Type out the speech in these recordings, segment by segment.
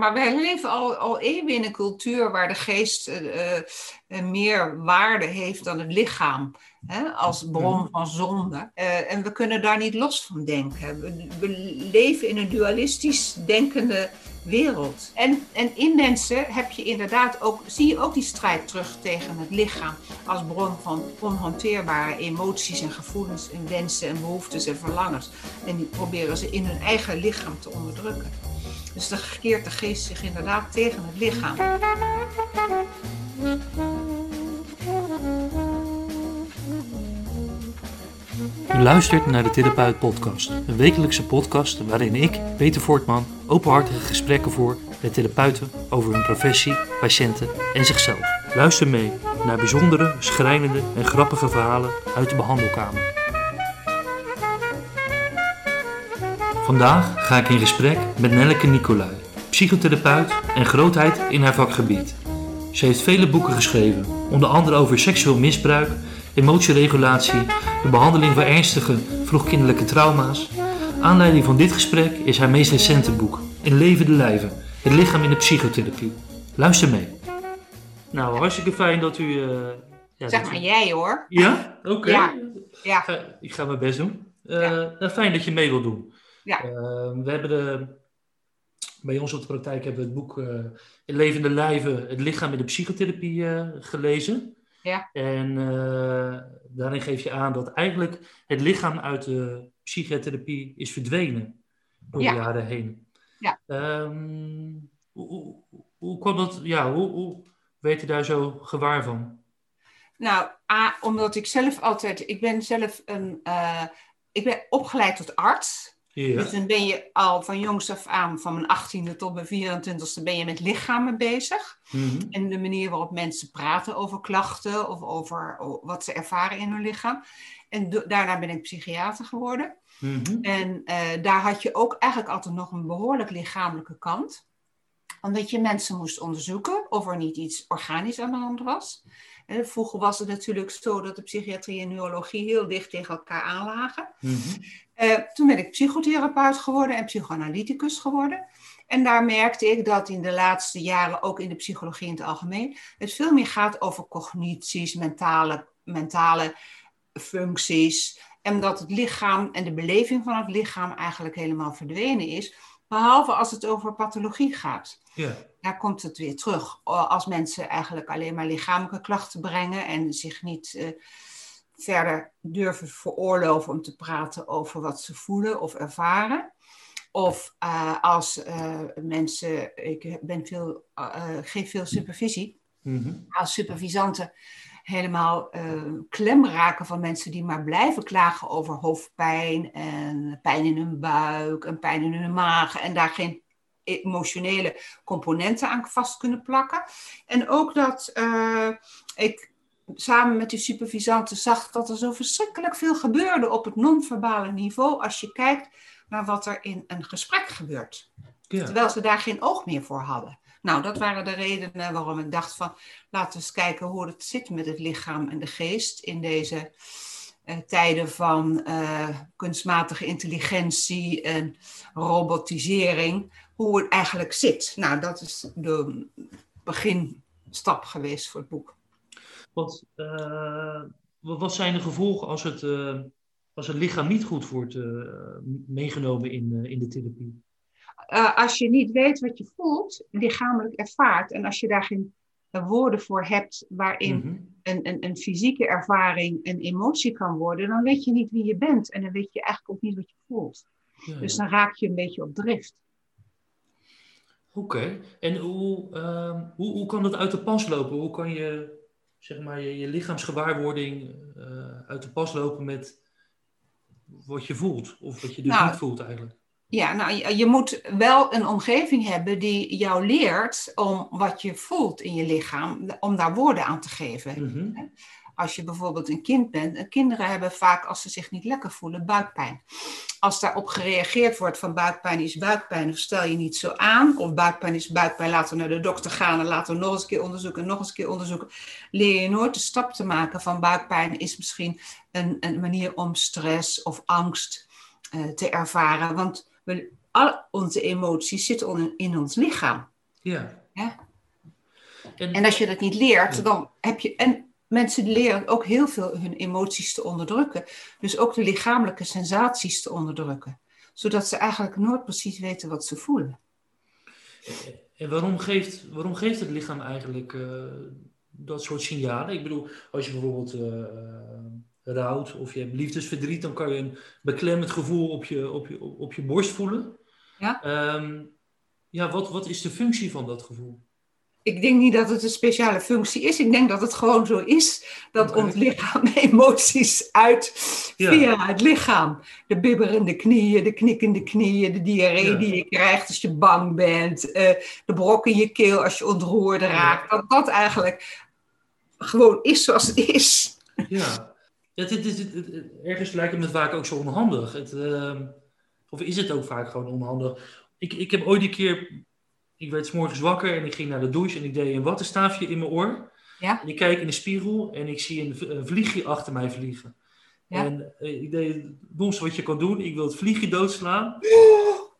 Maar wij leven al eeuwen in een cultuur waar de geest meer waarde heeft dan het lichaam. Hè, als bron van zonde. En we kunnen daar niet los van denken. We leven in een dualistisch denkende wereld. En in mensen heb je inderdaad ook, zie je ook die strijd terug tegen het lichaam. Als bron van onhanteerbare emoties en gevoelens en wensen en behoeftes en verlangens. En die proberen ze in hun eigen lichaam te onderdrukken. Dus dan keert de geest zich inderdaad tegen het lichaam. U luistert naar de Therapeut Podcast, een wekelijkse podcast waarin ik, Peter Voortman, openhartige gesprekken voer met therapeuten over hun professie, patiënten en zichzelf. Luister mee naar bijzondere, schrijnende en grappige verhalen uit de behandelkamer. Vandaag ga ik in gesprek met Nelleke Nicolai, psychotherapeut en grootheid in haar vakgebied. Ze heeft vele boeken geschreven, onder andere over seksueel misbruik, emotieregulatie, de behandeling van ernstige vroegkinderlijke trauma's. Aanleiding van dit gesprek is haar meest recente boek, In Levende Lijven, het lichaam in de psychotherapie. Luister mee. Nou, hartstikke fijn dat u... zeg maar jij hoor. Ja? Oké. Okay. Ja. Ik ga mijn best doen. Fijn dat je mee wilt doen. Ja. We hebben bij ons op de praktijk hebben we het boek In Levende Lijven, het lichaam in de psychotherapie gelezen. Ja. En daarin geef je aan dat eigenlijk het lichaam uit de psychotherapie is verdwenen door de jaren heen. Ja. Hoe kwam dat? Ja, hoe werd je daar zo gewaar van? Nou, omdat ik zelf altijd... Ik ben opgeleid tot arts... Ja. Dus dan ben je al van jongs af aan, van mijn 18e tot mijn 24e, ben je met lichamen bezig. Mm-hmm. En de manier waarop mensen praten over klachten of over wat ze ervaren in hun lichaam. En daarna ben ik psychiater geworden. Mm-hmm. En daar had je ook eigenlijk altijd nog een behoorlijk lichamelijke kant. Omdat je mensen moest onderzoeken of er niet iets organisch aan de hand was. En vroeger was het natuurlijk zo dat de psychiatrie en neurologie heel dicht tegen elkaar aanlagen. Mm-hmm. Toen ben ik psychotherapeut geworden en psychoanalyticus geworden. En daar merkte ik dat in de laatste jaren, ook in de psychologie in het algemeen, het veel meer gaat over cognities, mentale functies. En dat het lichaam en de beleving van het lichaam eigenlijk helemaal verdwenen is. Behalve als het over pathologie gaat. Ja. Daar komt het weer terug. Als mensen eigenlijk alleen maar lichamelijke klachten brengen en zich niet verder durven veroorloven om te praten over wat ze voelen of ervaren. Of als mensen... Ik geef veel supervisie. Mm-hmm. Als supervisanten helemaal klem raken van mensen die maar blijven klagen over hoofdpijn en pijn in hun buik en pijn in hun maag en daar geen emotionele componenten aan vast kunnen plakken. En ook dat ik samen met die supervisanten zag dat er zo verschrikkelijk veel gebeurde op het non-verbale niveau als je kijkt naar wat er in een gesprek gebeurt. Ja. Terwijl ze daar geen oog meer voor hadden. Nou, dat waren de redenen waarom ik dacht van... laten we eens kijken hoe het zit met het lichaam en de geest... in deze tijden van kunstmatige intelligentie en robotisering... hoe het eigenlijk zit. Nou, dat is de beginstap geweest voor het boek. Wat zijn de gevolgen als het lichaam niet goed wordt meegenomen in de therapie? Als je niet weet wat je voelt, lichamelijk ervaart... en als je daar geen woorden voor hebt waarin mm-hmm. een fysieke ervaring een emotie kan worden... dan weet je niet wie je bent en dan weet je eigenlijk ook niet wat je voelt. Ja, dus dan raak je een beetje op drift. Oké, okay. En hoe kan dat uit de pas lopen? Hoe kan je zeg maar, je lichaamsgewaarwording uit de pas lopen met wat je voelt? Of wat je dus niet voelt eigenlijk? Ja, nou, je moet wel een omgeving hebben die jou leert om wat je voelt in je lichaam, om daar woorden aan te geven. Mm-hmm. Als je bijvoorbeeld een kind bent, kinderen hebben vaak, als ze zich niet lekker voelen, buikpijn. Als daarop gereageerd wordt van buikpijn is buikpijn, of stel je niet zo aan, of buikpijn is buikpijn, laten we naar de dokter gaan en laten we nog eens een keer onderzoeken, leer je nooit de stap te maken van buikpijn is misschien een manier om stress of angst te ervaren, want al onze emoties zitten in ons lichaam. Ja. Ja? En als je dat niet leert, ja, dan heb je... En mensen leren ook heel veel hun emoties te onderdrukken. Dus ook de lichamelijke sensaties te onderdrukken. Zodat ze eigenlijk nooit precies weten wat ze voelen. En waarom geeft het lichaam eigenlijk dat soort signalen? Ik bedoel, als je bijvoorbeeld rouwt of je hebt liefdesverdriet, dan kan je een beklemmend gevoel op je borst voelen. Ja. Wat is de functie van dat gevoel? Ik denk niet dat het een speciale functie is. Ik denk dat het gewoon zo is dat ons lichaam emoties uit via het lichaam. De bibberende knieën, de knikkende knieën, de diarree die je krijgt als je bang bent. De brok in je keel als je ontroerd raakt. Dat eigenlijk gewoon is zoals het is. Ja, ergens lijkt het me vaak ook zo onhandig. Of is het ook vaak gewoon onhandig? Ik heb ooit een keer... Ik werd 's morgens wakker en ik ging naar de douche en ik deed een wattenstaafje in mijn oor. Ja? En ik kijk in de spiegel en ik zie een vliegje achter mij vliegen. Ja? En ik deed het domste wat je kan doen. Ik wil het vliegje doodslaan.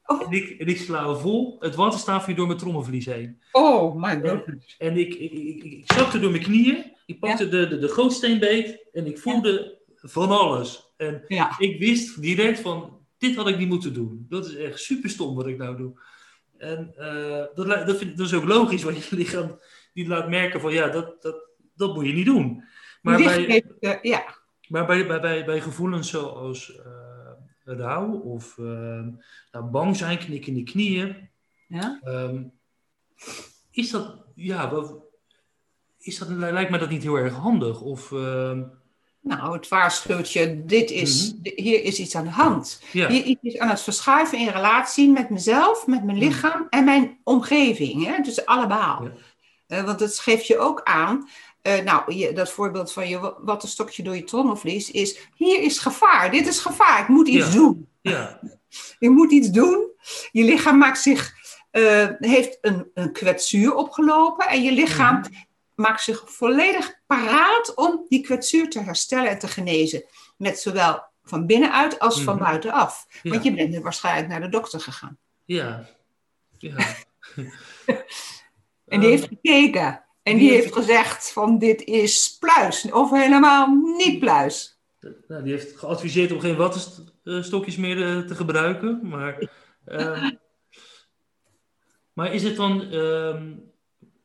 Oh. En ik sla vol het wattenstaafje door mijn trommelvlies heen. Oh my god. En ik zakte door mijn knieën. Ik pakte de gootsteenbeet en ik voelde van alles. En ik wist direct van, dit had ik niet moeten doen. Dat is echt super stom wat ik nou doe. En dat is ook logisch, want je lichaam die laat merken van dat moet je niet doen. Maar bij gevoelens zoals rouw of bang zijn, knikkende knieën, lijkt me dat niet heel erg handig? Of... Nou, het waarschuwt je, hier is iets aan de hand. Ja. Hier is iets aan het verschuiven in relatie met mezelf, met mijn lichaam en mijn omgeving. Hè? Dus allemaal. Ja. Want dat geeft je ook aan. Dat voorbeeld van je wattenstokje door je trommelvlies is... Hier is gevaar, dit is gevaar, ik moet iets doen. Ja. Je moet iets doen. Je lichaam heeft een kwetsuur opgelopen en je lichaam... maakt zich volledig paraat om die kwetsuur te herstellen en te genezen. Met zowel van binnenuit als van buitenaf. Ja. Want je bent nu waarschijnlijk naar de dokter gegaan. Ja. En die heeft gekeken. En die heeft gezegd van dit is pluis. Of helemaal niet pluis. Nou, die heeft geadviseerd om geen wattenstokjes meer te gebruiken. Maar is het dan...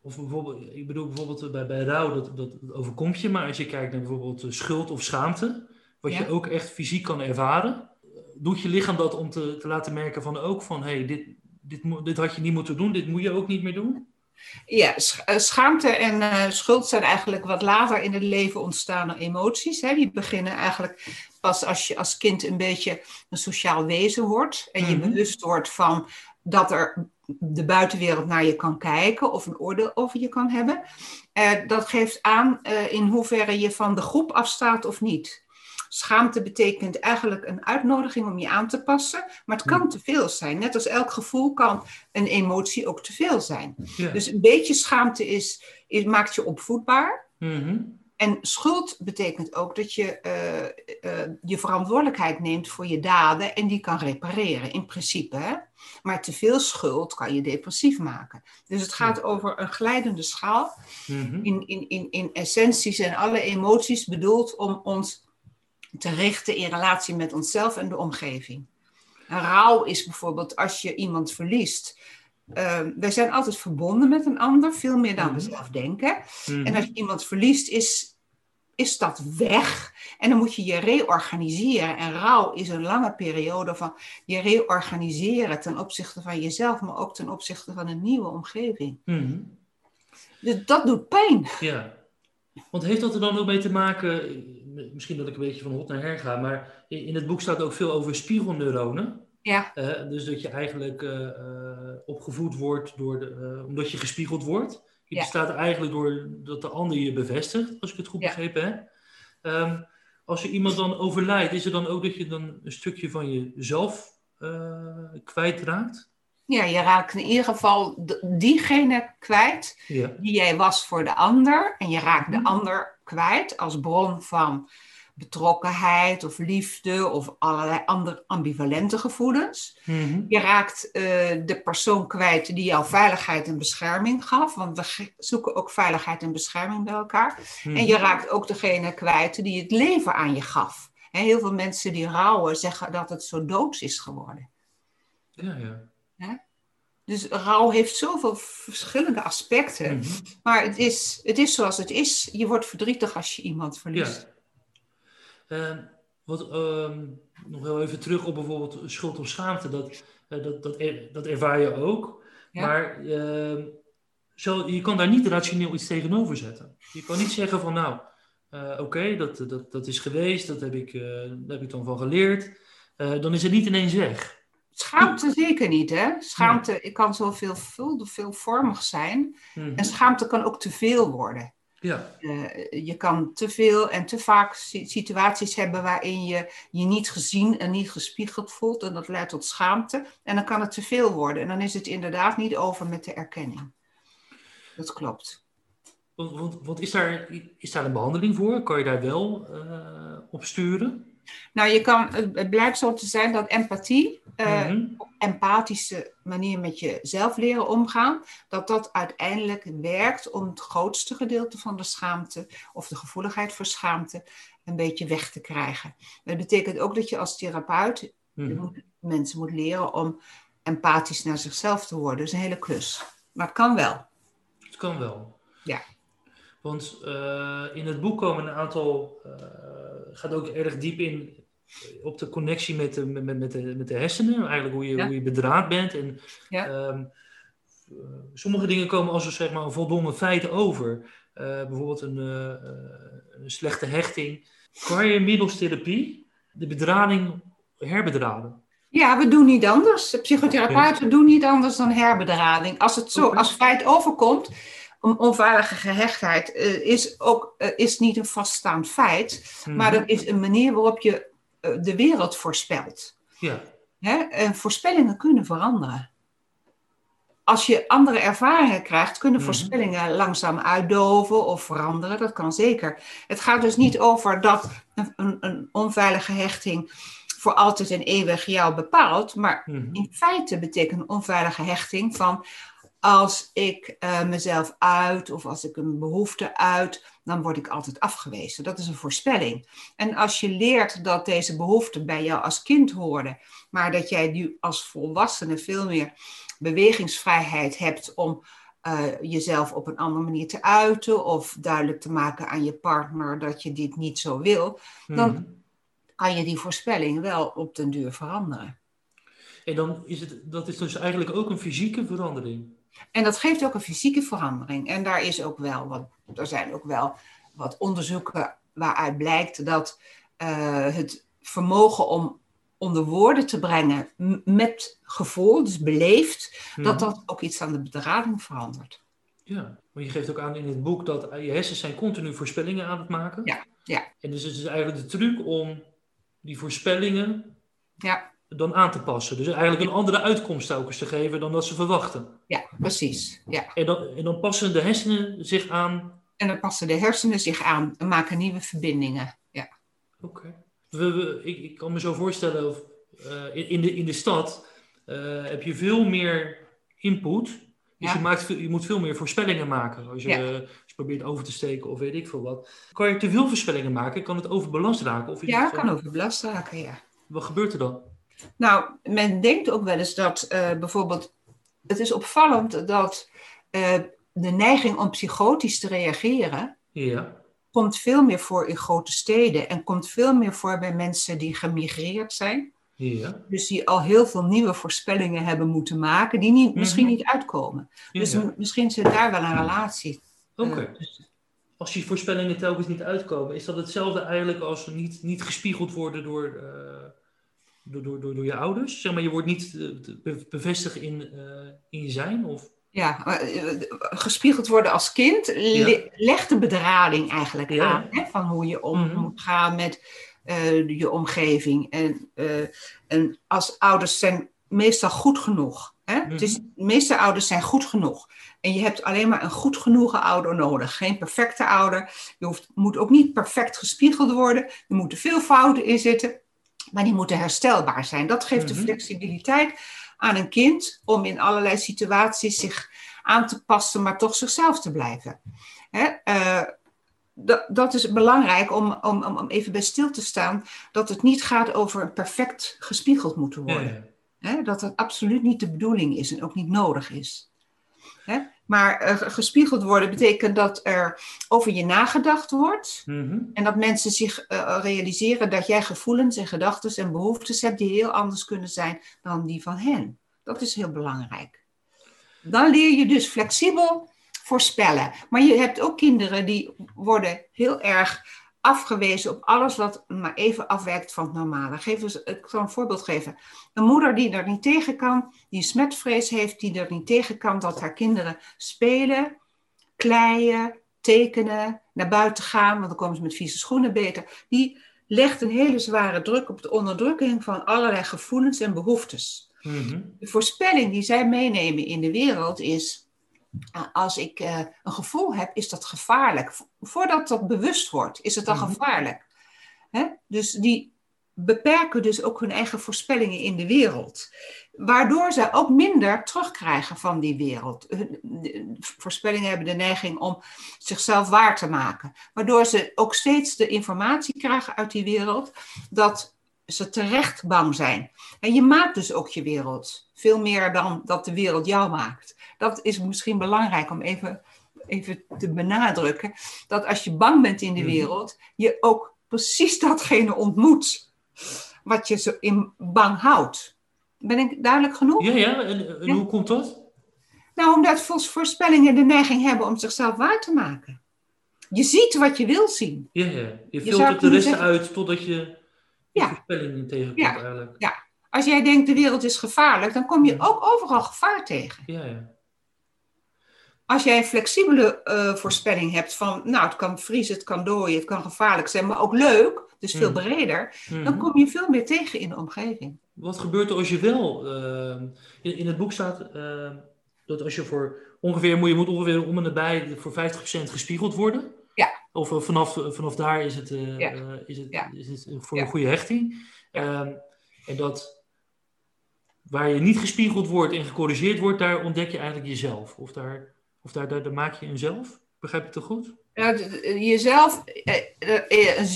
Of bijvoorbeeld, ik bedoel bijvoorbeeld bij rouw, dat overkomt je. Maar als je kijkt naar bijvoorbeeld schuld of schaamte, wat je ook echt fysiek kan ervaren. Doet je lichaam dat om te laten merken van ook van, hey, dit had je niet moeten doen, dit moet je ook niet meer doen? Ja, schaamte en schuld zijn eigenlijk wat later in het leven ontstaande emoties. Hè? Die beginnen eigenlijk pas als je als kind een beetje een sociaal wezen wordt. En je bewust wordt van dat er... de buitenwereld naar je kan kijken of een oordeel over je kan hebben. Dat geeft aan in hoeverre je van de groep afstaat of niet. Schaamte betekent eigenlijk een uitnodiging om je aan te passen, maar het kan te veel zijn. Net als elk gevoel kan een emotie ook te veel zijn. Ja. Dus een beetje schaamte maakt je opvoedbaar. Mm-hmm. En schuld betekent ook dat je je verantwoordelijkheid neemt voor je daden en die kan repareren, in principe. Hè? Maar te veel schuld kan je depressief maken. Dus het gaat over een glijdende schaal, in essenties en alle emoties bedoeld om ons te richten in relatie met onszelf en de omgeving. En rouw is bijvoorbeeld als je iemand verliest. Wij zijn altijd verbonden met een ander, veel meer dan we zelf denken. En als je iemand verliest, is dat weg. En dan moet je je reorganiseren. En rouw is een lange periode van je reorganiseren ten opzichte van jezelf, maar ook ten opzichte van een nieuwe omgeving. Mm-hmm. Dus dat doet pijn. Ja. Want heeft dat er dan ook mee te maken, misschien dat ik een beetje van hot naar her ga, maar in het boek staat ook veel over spiegelneuronen. Ja. Dus dat je eigenlijk opgevoed wordt door omdat je gespiegeld wordt. Je bestaat eigenlijk door dat de ander je bevestigt, als ik het goed begrepen heb. Als er iemand dan overlijdt, is er dan ook dat je dan een stukje van jezelf kwijtraakt? Ja, je raakt in ieder geval diegene kwijt die jij was voor de ander. En je raakt de ander kwijt als bron van betrokkenheid of liefde of allerlei andere ambivalente gevoelens. Mm-hmm. Je raakt de persoon kwijt die jou veiligheid en bescherming gaf, want we zoeken ook veiligheid en bescherming bij elkaar. Mm-hmm. En je raakt ook degene kwijt die het leven aan je gaf. Heel veel mensen die rouwen zeggen dat het zo doods is geworden. Ja, ja. Dus rouw heeft zoveel verschillende aspecten. Mm-hmm. Maar het is zoals het is. Je wordt verdrietig als je iemand verliest. Ja. Nog heel even terug op bijvoorbeeld schuld of schaamte. Dat ervaar je ook. Ja. Maar je kan daar niet rationeel iets tegenover zetten. Je kan niet zeggen van oké, dat is geweest. Daar heb ik dan van geleerd. Dan is het niet ineens weg. Schaamte zeker niet, hè? Schaamte kan zo veelvormig zijn. Mm-hmm. En schaamte kan ook te veel worden. Ja. Je kan te veel en te vaak situaties hebben waarin je niet gezien en niet gespiegeld voelt. En dat leidt tot schaamte. En dan kan het te veel worden. En dan is het inderdaad niet over met de erkenning. Dat klopt. Want is daar een behandeling voor? Kan je daar wel op sturen? Nou, het blijkt zo te zijn dat empathie, op empathische manier met jezelf leren omgaan, dat uiteindelijk werkt om het grootste gedeelte van de schaamte of de gevoeligheid voor schaamte een beetje weg te krijgen. Dat betekent ook dat je als therapeut mensen moet leren om empathisch naar zichzelf te worden. Dat is een hele klus. Maar het kan wel. Het kan wel. Ja. Want in het boek komen een aantal... gaat ook erg diep in op de connectie met de hersenen. Eigenlijk hoe je bedraad bent. En, sommige dingen komen als een voldongen feit over. Bijvoorbeeld een slechte hechting. Kan je middels therapie de bedrading herbedraden? Ja, we doen niet anders. De psychotherapeuten doen niet anders dan herbedraden. Als het zo als feit overkomt... Onveilige gehechtheid is niet een vaststaand feit, maar dat is een manier waarop je de wereld voorspelt. Ja. En voorspellingen kunnen veranderen. Als je andere ervaringen krijgt, kunnen voorspellingen langzaam uitdoven of veranderen. Dat kan zeker. Het gaat dus niet over dat een onveilige hechting voor altijd en eeuwig jou bepaalt, maar in feite betekent een onveilige hechting van... Als ik mezelf uit of als ik een behoefte uit, dan word ik altijd afgewezen. Dat is een voorspelling. En als je leert dat deze behoeften bij jou als kind hoorden, maar dat jij nu als volwassene veel meer bewegingsvrijheid hebt om jezelf op een andere manier te uiten of duidelijk te maken aan je partner dat je dit niet zo wil, dan kan je die voorspelling wel op den duur veranderen. En dan is dat is dus eigenlijk ook een fysieke verandering. En dat geeft ook een fysieke verandering. En daar is ook wel er zijn ook wel wat onderzoeken waaruit blijkt dat het vermogen om onder woorden te brengen met gevoel, dus beleefd, dat ook iets aan de bedrading verandert. Ja, maar je geeft ook aan in het boek dat je hersenen zijn continu voorspellingen aan het maken. Ja, ja. En dus het is eigenlijk de truc om die voorspellingen... Ja. dan aan te passen. Dus eigenlijk een andere uitkomst telkens te geven dan dat ze verwachten. Ja, precies. Ja. En dan passen de hersenen zich aan? En dan passen de hersenen zich aan en maken nieuwe verbindingen. Ja. Oké. Ik kan me zo voorstellen, in de stad heb je veel meer input. Dus je moet veel meer voorspellingen maken. Als je, probeert over te steken of weet ik veel wat. Kan je te veel voorspellingen maken? Kan het overbelast raken? Of kan overbelast raken, ja. Wat gebeurt er dan? Nou, men denkt ook wel eens dat bijvoorbeeld... Het is opvallend dat de neiging om psychotisch te reageren... Ja. Komt veel meer voor in grote steden. En komt veel meer voor bij mensen die gemigreerd zijn. Ja. Dus die al heel veel nieuwe voorspellingen hebben moeten maken... die misschien niet uitkomen. Ja. Dus misschien zit daar wel een relatie. Oké. Als die voorspellingen telkens niet uitkomen... is dat hetzelfde eigenlijk als ze niet gespiegeld worden door... Door je ouders? Zeg maar, je wordt niet bevestigd in je zijn? Of... Ja, gespiegeld worden als kind legt de bedrading eigenlijk aan. Hè, van hoe je om moet gaan met je omgeving. En als ouders zijn meestal goed genoeg. Hè? Mm-hmm. Dus de meeste ouders zijn goed genoeg. En je hebt alleen maar een goed genoegen ouder nodig. Geen perfecte ouder. Je moet ook niet perfect gespiegeld worden. Er moeten veel fouten in zitten. Maar die moeten herstelbaar zijn. Dat geeft de flexibiliteit aan een kind om in allerlei situaties zich aan te passen, maar toch zichzelf te blijven. Hè? Dat is belangrijk om even bij stil te staan, dat het niet gaat over perfect gespiegeld moeten worden. Ja. Hè? Dat dat absoluut niet de bedoeling is en ook niet nodig is. Hè? Maar gespiegeld worden betekent dat er over je nagedacht wordt. Mm-hmm. En dat mensen zich realiseren dat jij gevoelens en gedachten en behoeftes hebt die heel anders kunnen zijn dan die van hen. Dat is heel belangrijk. Dan leer je dus flexibel voorspellen. Maar je hebt ook kinderen die worden heel erg afgewezen op alles wat maar even afwijkt van het normale. Ik zal een voorbeeld geven. Een moeder die er niet tegen kan, die smetvrees heeft, die er niet tegen kan dat haar kinderen spelen, kleien, tekenen, naar buiten gaan, want dan komen ze met vieze schoenen beter. Die legt een hele zware druk op de onderdrukking van allerlei gevoelens en behoeftes. Mm-hmm. De voorspelling die zij meenemen in de wereld is: als ik een gevoel heb, is dat gevaarlijk. Voordat dat bewust wordt, is het al gevaarlijk. Hè? Dus die beperken dus ook hun eigen voorspellingen in de wereld. Waardoor zij ook minder terugkrijgen van die wereld. Voorspellingen hebben de neiging om zichzelf waar te maken. Waardoor ze ook steeds de informatie krijgen uit die wereld dat ze terecht bang zijn. En je maakt dus ook je wereld. Veel meer dan dat de wereld jou maakt. Dat is misschien belangrijk om even te benadrukken. Dat als je bang bent in de wereld, je ook precies datgene ontmoet wat je zo in bang houdt. Ben ik duidelijk genoeg? Ja. En hoe komt dat? Nou, omdat voorspellingen de neiging hebben om zichzelf waar te maken. Je ziet wat je wil zien. Ja. Je filtert de rest uit totdat je voorspellingen tegenkomt eigenlijk. Ja. Als jij denkt de wereld is gevaarlijk, dan kom je ook overal gevaar tegen. Ja. Als jij een flexibele voorspelling hebt van, nou, het kan vriezen, het kan dooien, het kan gevaarlijk zijn, maar ook leuk, dus veel breder, dan kom je veel meer tegen in de omgeving. Wat gebeurt er als je wel, in het boek staat dat als je moet ongeveer om en nabij voor 50% gespiegeld worden. Ja. Of vanaf daar is het voor een goede hechting. Ja. En dat waar je niet gespiegeld wordt en gecorrigeerd wordt, daar ontdek je eigenlijk jezelf. Of daar maak je een zelf? Begrijp ik dat goed?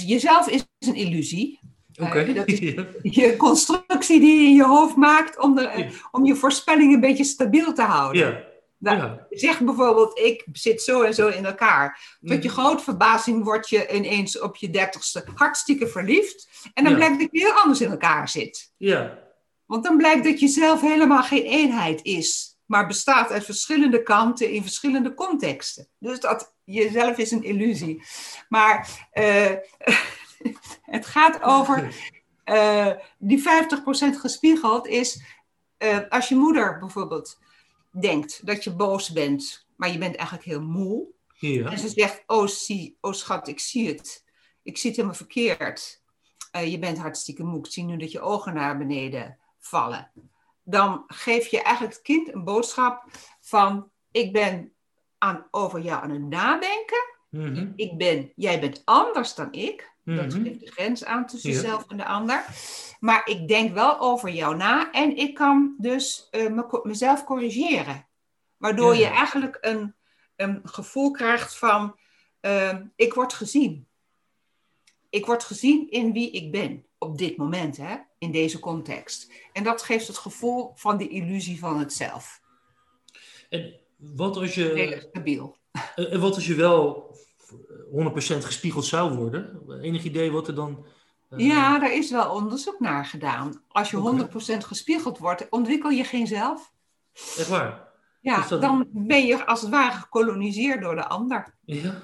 Jezelf is een illusie. Okay. Dat is je constructie die je in je hoofd maakt om je voorspelling een beetje stabiel te houden. Yeah. Zeg bijvoorbeeld, ik zit zo en zo in elkaar. Tot je grote verbazing word je ineens op je 30ste hartstikke verliefd. En dan blijkt dat je heel anders in elkaar zit. Ja. Want dan blijkt dat je zelf helemaal geen eenheid is. Maar bestaat uit verschillende kanten in verschillende contexten. Dus dat jezelf is een illusie. Maar het gaat over die 50% gespiegeld is. Als je moeder bijvoorbeeld denkt dat je boos bent, maar je bent eigenlijk heel moe. Ja. En ze zegt, oh schat, ik zie het. Ik zie het helemaal verkeerd. Je bent hartstikke moe. Ik zie nu dat je ogen naar beneden vallen. Dan geef je eigenlijk het kind een boodschap van, ik ben over jou aan het nadenken. Mm-hmm. Jij bent anders dan ik. Mm-hmm. Dat geeft de grens aan tussen jezelf en de ander. Maar ik denk wel over jou na. En ik kan dus mezelf corrigeren. Waardoor je eigenlijk een gevoel krijgt van, ik word gezien. Ik word gezien in wie ik ben. Op dit moment, hè, in deze context. En dat geeft het gevoel van de illusie van het zelf. En wat als je... Heel stabiel. En wat als je wel 100% gespiegeld zou worden? Enig idee wat er dan... Ja, daar is wel onderzoek naar gedaan. Als je 100% gespiegeld wordt, ontwikkel je geen zelf. Echt waar? Ja, dat... dan ben je als het ware gekoloniseerd door de ander. Ja,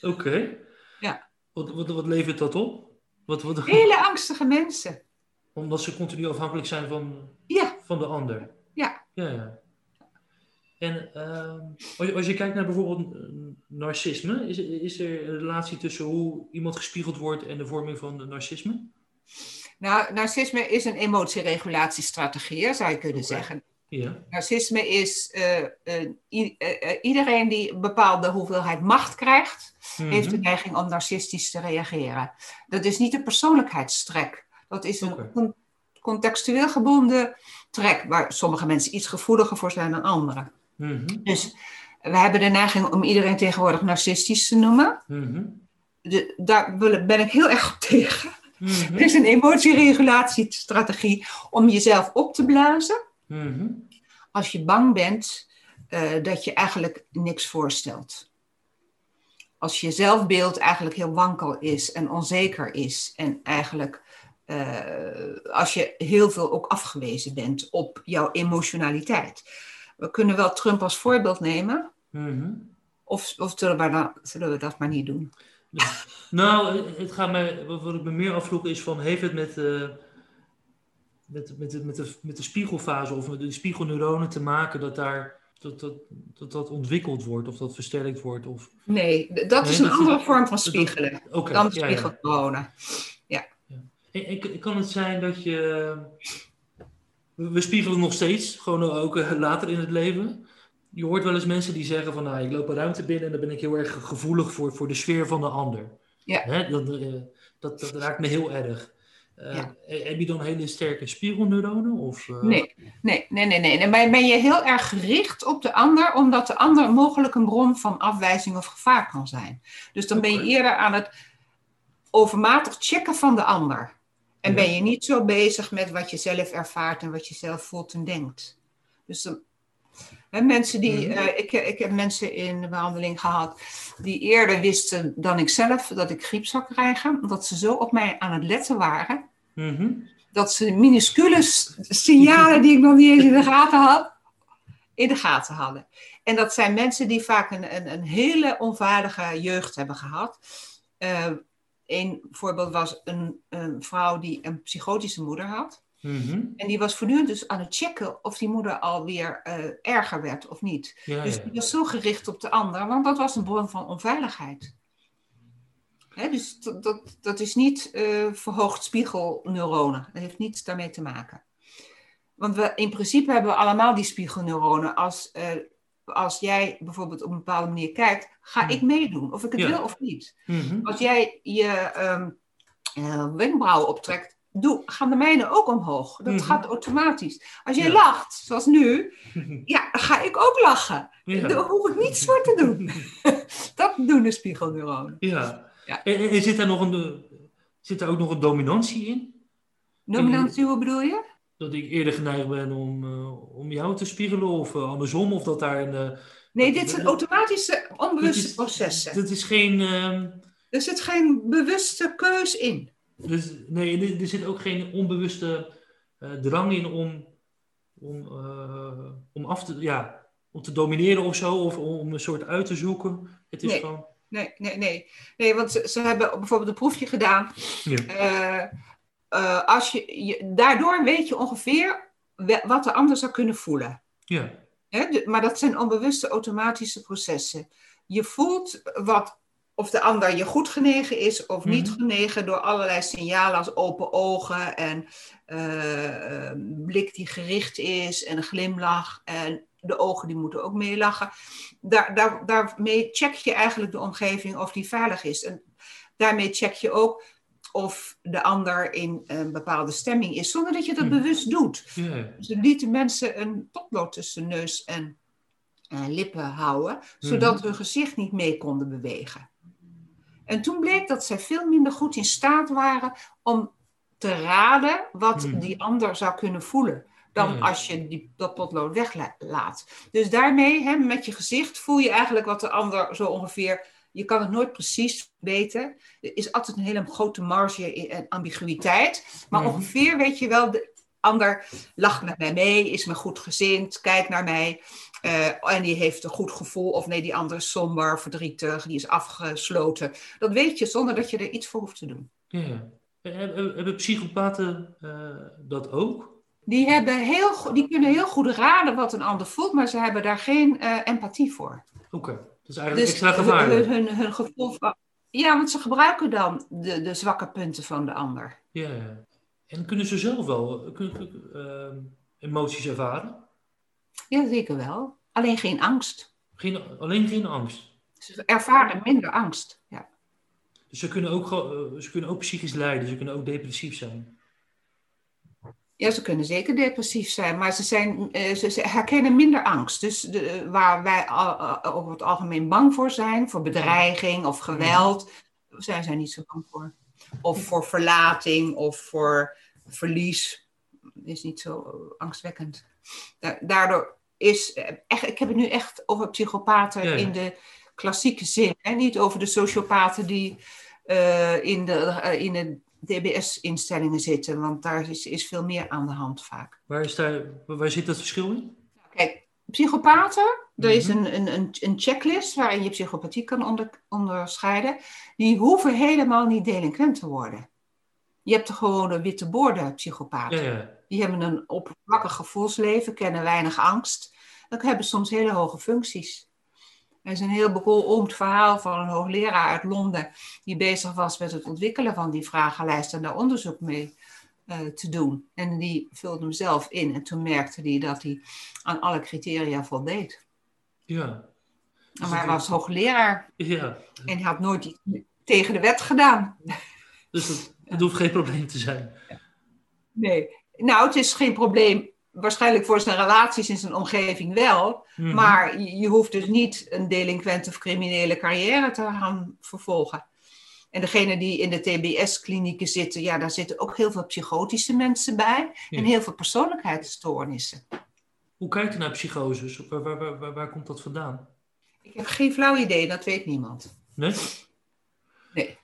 oké. Ja. Wat levert dat op? Wat... Hele angstige mensen. Omdat ze continu afhankelijk zijn van de ander. Ja. En als je kijkt naar bijvoorbeeld narcisme, is er een relatie tussen hoe iemand gespiegeld wordt en de vorming van narcisme? Nou, narcisme is een emotieregulatiestrategie, zou je kunnen zeggen. Ja. Narcisme is iedereen die een bepaalde hoeveelheid macht krijgt, mm-hmm. heeft de neiging om narcistisch te reageren. Dat is niet een persoonlijkheidstrek. Dat is een contextueel gebonden trek, waar sommige mensen iets gevoeliger voor zijn dan anderen. Mm-hmm. Dus we hebben de neiging om iedereen tegenwoordig narcistisch te noemen. Mm-hmm. Daar ben ik heel erg op tegen. Mm-hmm. Er is een emotieregulatiestrategie om jezelf op te blazen. Mm-hmm. Als je bang bent dat je eigenlijk niks voorstelt. Als je zelfbeeld eigenlijk heel wankel is en onzeker is. En eigenlijk als je heel veel ook afgewezen bent op jouw emotionaliteit. We kunnen wel Trump als voorbeeld nemen. Mm-hmm. Of zullen we dat maar niet doen? Ja. Nou, wat ik me meer afvroeg is van, heeft het met de spiegelfase of met de spiegelneuronen te maken dat ontwikkeld wordt of dat versterkt wordt? Of... Nee, dat is een andere vorm van spiegelen dan de spiegelneuronen. Ja. Kan het zijn dat je... We spiegelen nog steeds, gewoon ook later in het leven. Je hoort wel eens mensen die zeggen van, nou, ik loop een ruimte binnen en dan ben ik heel erg gevoelig voor de sfeer van de ander. Ja. Dat raakt me heel erg. Heb je dan hele sterke spiegelneuronen? Of, Nee. En ben je heel erg gericht op de ander, omdat de ander mogelijk een bron van afwijzing of gevaar kan zijn. Dus dan ben je eerder aan het overmatig checken van de ander. En ben je niet zo bezig met wat je zelf ervaart en wat je zelf voelt en denkt. Dus dan... Mensen die, ik heb mensen in de behandeling gehad die eerder wisten dan ik zelf dat ik griep zou krijgen, omdat ze zo op mij aan het letten waren, dat ze minuscule signalen die ik nog niet eens in de gaten hadden. En dat zijn mensen die vaak een hele onvaardige jeugd hebben gehad. Een voorbeeld was een vrouw die een psychotische moeder had. Mm-hmm. En die was voortdurend dus aan het checken of die moeder alweer erger werd of niet. Ja, dus die was zo gericht op de ander, want dat was een bron van onveiligheid. Hè, dus dat is niet verhoogd spiegelneuronen. Dat heeft niets daarmee te maken. Want in principe hebben we allemaal die spiegelneuronen. Als jij bijvoorbeeld op een bepaalde manier kijkt, ga ik meedoen. Of ik het wil of niet. Mm-hmm. Als jij je wenkbrauwen optrekt, gaan de mijne ook omhoog. Dat gaat automatisch. Als jij lacht, zoals nu, dan ga ik ook lachen. Ja. Dan hoef ik niets voor te doen. Dat doen de spiegelneuronen. Ja. Ja. En zit daar ook nog een dominantie in? Dominantie, hoe bedoel je? Dat ik eerder geneigd ben om jou te spiegelen of andersom, of dat daar een... Nee, dit zijn automatische, onbewuste processen. Dat is geen... Er zit geen bewuste keus in. Dus, nee, er zit ook geen onbewuste drang in om te domineren of zo, of om een soort uit te zoeken. Het is gewoon... Nee, want ze hebben bijvoorbeeld een proefje gedaan. Ja. Daardoor weet je ongeveer wat de ander zou kunnen voelen. Ja. Maar dat zijn onbewuste automatische processen. Je voelt of de ander je goed genegen is of niet genegen door allerlei signalen als open ogen en blik die gericht is en een glimlach. En de ogen die moeten ook meelachen. Daarmee check je eigenlijk de omgeving of die veilig is. En daarmee check je ook of de ander in een bepaalde stemming is, zonder dat je dat bewust doet. Yeah. Ze lieten mensen een potlood tussen neus en lippen houden, zodat hun gezicht niet mee konden bewegen. En toen bleek dat zij veel minder goed in staat waren om te raden wat die ander zou kunnen voelen, dan als je dat potlood weglaat. Dus daarmee, met je gezicht, voel je eigenlijk wat de ander zo ongeveer... Je kan het nooit precies weten. Er is altijd een hele grote marge en ambiguïteit. Maar ongeveer weet je wel, de ander lacht met mij mee, is me goed gezind, kijkt naar mij... en die heeft een goed gevoel, of nee, die andere is somber, verdrietig, die is afgesloten. Dat weet je zonder dat je er iets voor hoeft te doen. Ja. Hebben psychopaten dat ook? Die kunnen heel goed raden wat een ander voelt, maar ze hebben daar geen empathie voor. Oké, dat is eigenlijk extra gevaarlijk. Hun gevoel van... Ja, want ze gebruiken dan de zwakke punten van de ander. Ja, en kunnen ze zelf wel emoties ervaren? Ja, zeker wel. Alleen geen angst. Alleen geen angst? Ze ervaren minder angst, ja. Dus ze kunnen ook psychisch lijden, ze kunnen ook depressief zijn? Ja, ze kunnen zeker depressief zijn, maar ze herkennen minder angst. Dus waar wij over het algemeen bang voor zijn, voor bedreiging of geweld, zijn zij niet zo bang voor. Of voor verlating of voor verlies. Is niet zo angstwekkend. Daardoor ik heb het nu echt over psychopaten in de klassieke zin. Hè? Niet over de sociopaten die in de DBS-instellingen zitten. Want daar is veel meer aan de hand vaak. Waar zit dat verschil in? Kijk, psychopaten, er is een checklist waarin je psychopathie kan onderscheiden. Die hoeven helemaal niet delinquent te worden. Je hebt gewoon de witte borden psychopaten. Ja. Die hebben een oppervlakkig gevoelsleven, kennen weinig angst. Dan hebben ze soms hele hoge functies. Er is een heel beroemd verhaal van een hoogleraar uit Londen die bezig was met het ontwikkelen van die vragenlijst en daar onderzoek mee te doen. En die vulde hem zelf in en toen merkte hij dat hij aan alle criteria voldeed. Ja. Dus maar hij was hoogleraar en hij had nooit iets tegen de wet gedaan. Dus dat hoeft geen probleem te zijn. Nee. Nou, het is geen probleem. Waarschijnlijk voor zijn relaties in zijn omgeving wel. Mm-hmm. Maar je hoeft dus niet een delinquent of criminele carrière te gaan vervolgen. En degene die in de TBS-klinieken zitten, ja, daar zitten ook heel veel psychotische mensen bij. Ja. En heel veel persoonlijkheidsstoornissen. Hoe kijkt u naar psychoses? Waar komt dat vandaan? Ik heb geen flauw idee, dat weet niemand. Nee? Nee.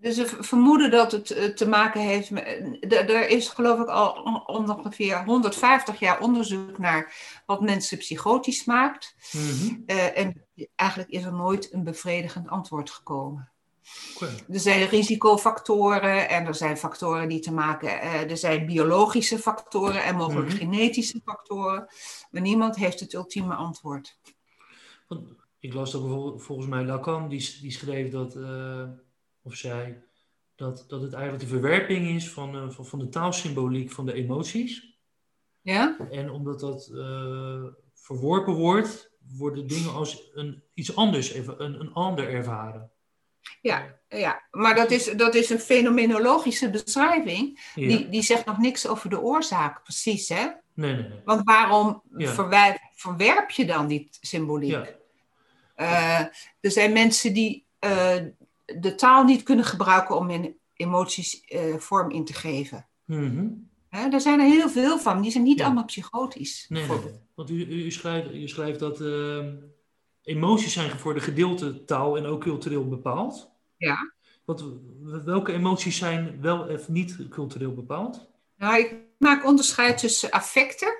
Dus we vermoeden dat het te maken heeft met... Er is geloof ik al ongeveer 150 jaar onderzoek naar wat mensen psychotisch maakt. Mm-hmm. En eigenlijk is er nooit een bevredigend antwoord gekomen. Okay. Er zijn risicofactoren en er zijn factoren die te maken... er zijn biologische factoren en mogelijk genetische factoren. Maar niemand heeft het ultieme antwoord. Ik las dat bijvoorbeeld, volgens mij Lacan, die schreef dat... Of zij, dat het eigenlijk de verwerping is van de taalsymboliek van de emoties. Ja. En omdat dat verworpen wordt, worden dingen als iets anders, even een ander ervaren. Ja, maar dat is een fenomenologische beschrijving. Ja. Die zegt nog niks over de oorzaak, precies, hè? Nee. Want waarom verwerp je dan die symboliek? Ja. Er zijn mensen die... de taal niet kunnen gebruiken om hun emoties vorm in te geven. Mm-hmm. Daar zijn er heel veel van. Die zijn niet allemaal psychotisch. Nee. Want u schrijft dat emoties zijn voor de gedeelte taal en ook cultureel bepaald. Ja. Welke emoties zijn wel of niet cultureel bepaald? Nou, ik maak onderscheid tussen affecten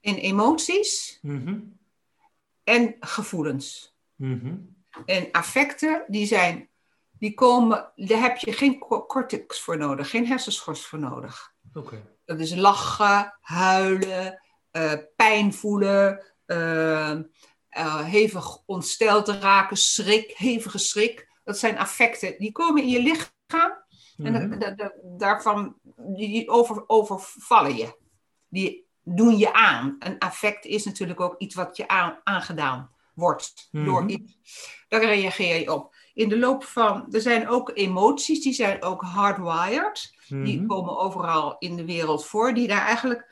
en emoties en gevoelens. Mm-hmm. En affecten, daar heb je geen cortex voor nodig, geen hersenschors voor nodig. Okay. Dat is lachen, huilen, pijn voelen, hevig ontsteld raken, hevige schrik. Dat zijn affecten, die komen in je lichaam en daarvan die overvallen je. Die doen je aan. Een affect is natuurlijk ook iets wat je aangedaan wordt door iets. Daar reageer je op. In de loop van... Er zijn ook emoties, die zijn ook hardwired. Mm-hmm. Die komen overal in de wereld voor. Die daar eigenlijk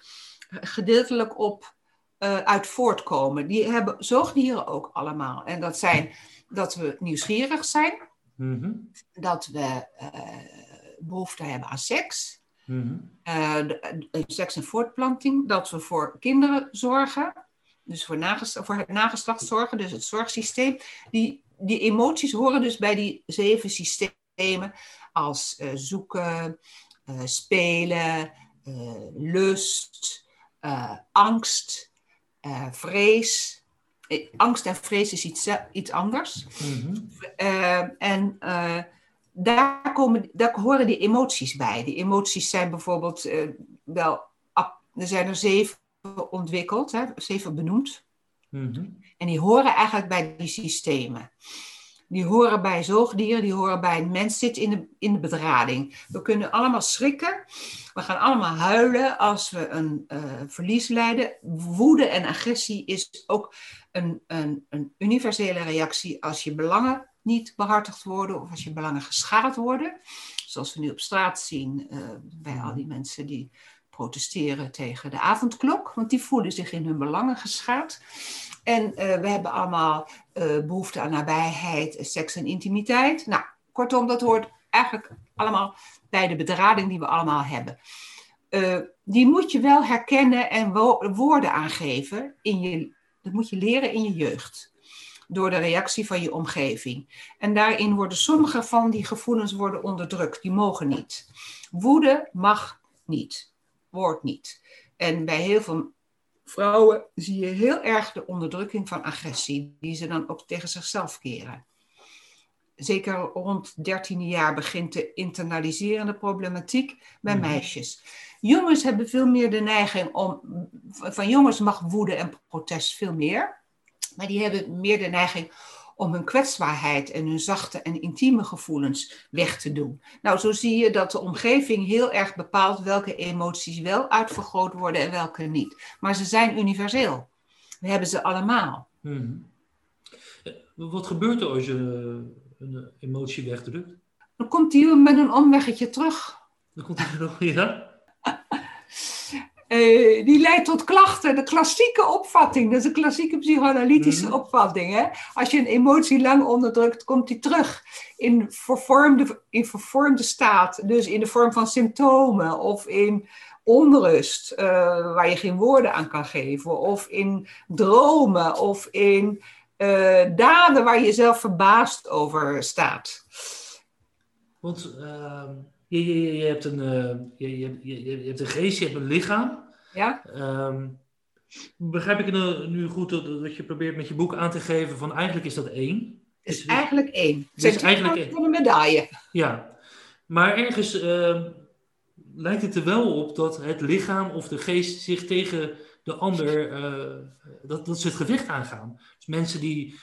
gedeeltelijk op uit voortkomen. Die hebben zoogdieren ook allemaal. En dat zijn dat we nieuwsgierig zijn. Mm-hmm. Dat we behoefte hebben aan seks. Mm-hmm. Seks en voortplanting. Dat we voor kinderen zorgen. Dus voor het nageslacht zorgen, dus het zorgsysteem. Die emoties horen dus bij die 7 systemen als zoeken, spelen, lust, angst, vrees. Angst en vrees is iets anders. Mm-hmm. Daar horen die emoties bij. Die emoties zijn bijvoorbeeld er zijn er 7 ontwikkeld, 7 benoemd. Mm-hmm. En die horen eigenlijk bij die systemen. Die horen bij zoogdieren, die horen bij een mens, zit in de bedrading. We kunnen allemaal schrikken. We gaan allemaal huilen als we een verlies lijden. Woede en agressie is ook een universele reactie als je belangen niet behartigd worden of als je belangen geschaad worden. Zoals we nu op straat zien bij al die mensen die protesteren tegen de avondklok. Want die voelen zich in hun belangen geschaad. En we hebben allemaal behoefte aan nabijheid, seks en intimiteit. Nou, kortom, dat hoort eigenlijk allemaal bij de bedrading die we allemaal hebben. Die moet je wel herkennen en woorden aangeven. Dat moet je leren in je jeugd. Door de reactie van je omgeving. En daarin worden sommige van die gevoelens worden onderdrukt. Die mogen niet. Woede mag niet. Wordt niet. En bij heel veel vrouwen zie je heel erg de onderdrukking van agressie. Die ze dan ook tegen zichzelf keren. Zeker rond 13e jaar begint de internaliserende problematiek bij meisjes. Jongens hebben veel meer de neiging om... Van jongens mag woede en protest veel meer. Maar die hebben meer de neiging om hun kwetsbaarheid en hun zachte en intieme gevoelens weg te doen. Nou, zo zie je dat de omgeving heel erg bepaalt welke emoties wel uitvergroot worden en welke niet. Maar ze zijn universeel. We hebben ze allemaal. Hmm. Wat gebeurt er als je een emotie wegdrukt? Dan komt die met een omweggetje terug. Dan komt die nog, ja. Die leidt tot klachten. De klassieke opvatting. Dat is een klassieke psychoanalytische opvatting. Hè? Als je een emotie lang onderdrukt, komt die terug. In vervormde staat. Dus in de vorm van symptomen. Of in onrust. Waar je geen woorden aan kan geven. Of in dromen. Of in daden waar je zelf verbaasd over staat. Want... Je hebt een geest, je hebt een lichaam. Ja. Begrijp ik nu goed dat je probeert met je boek aan te geven van eigenlijk is dat één? Het is eigenlijk één. Het is eigenlijk één. Van een medaille. Ja. Maar ergens lijkt het er wel op dat het lichaam of de geest zich tegen de ander, dat ze het gewicht aangaan. Dus mensen die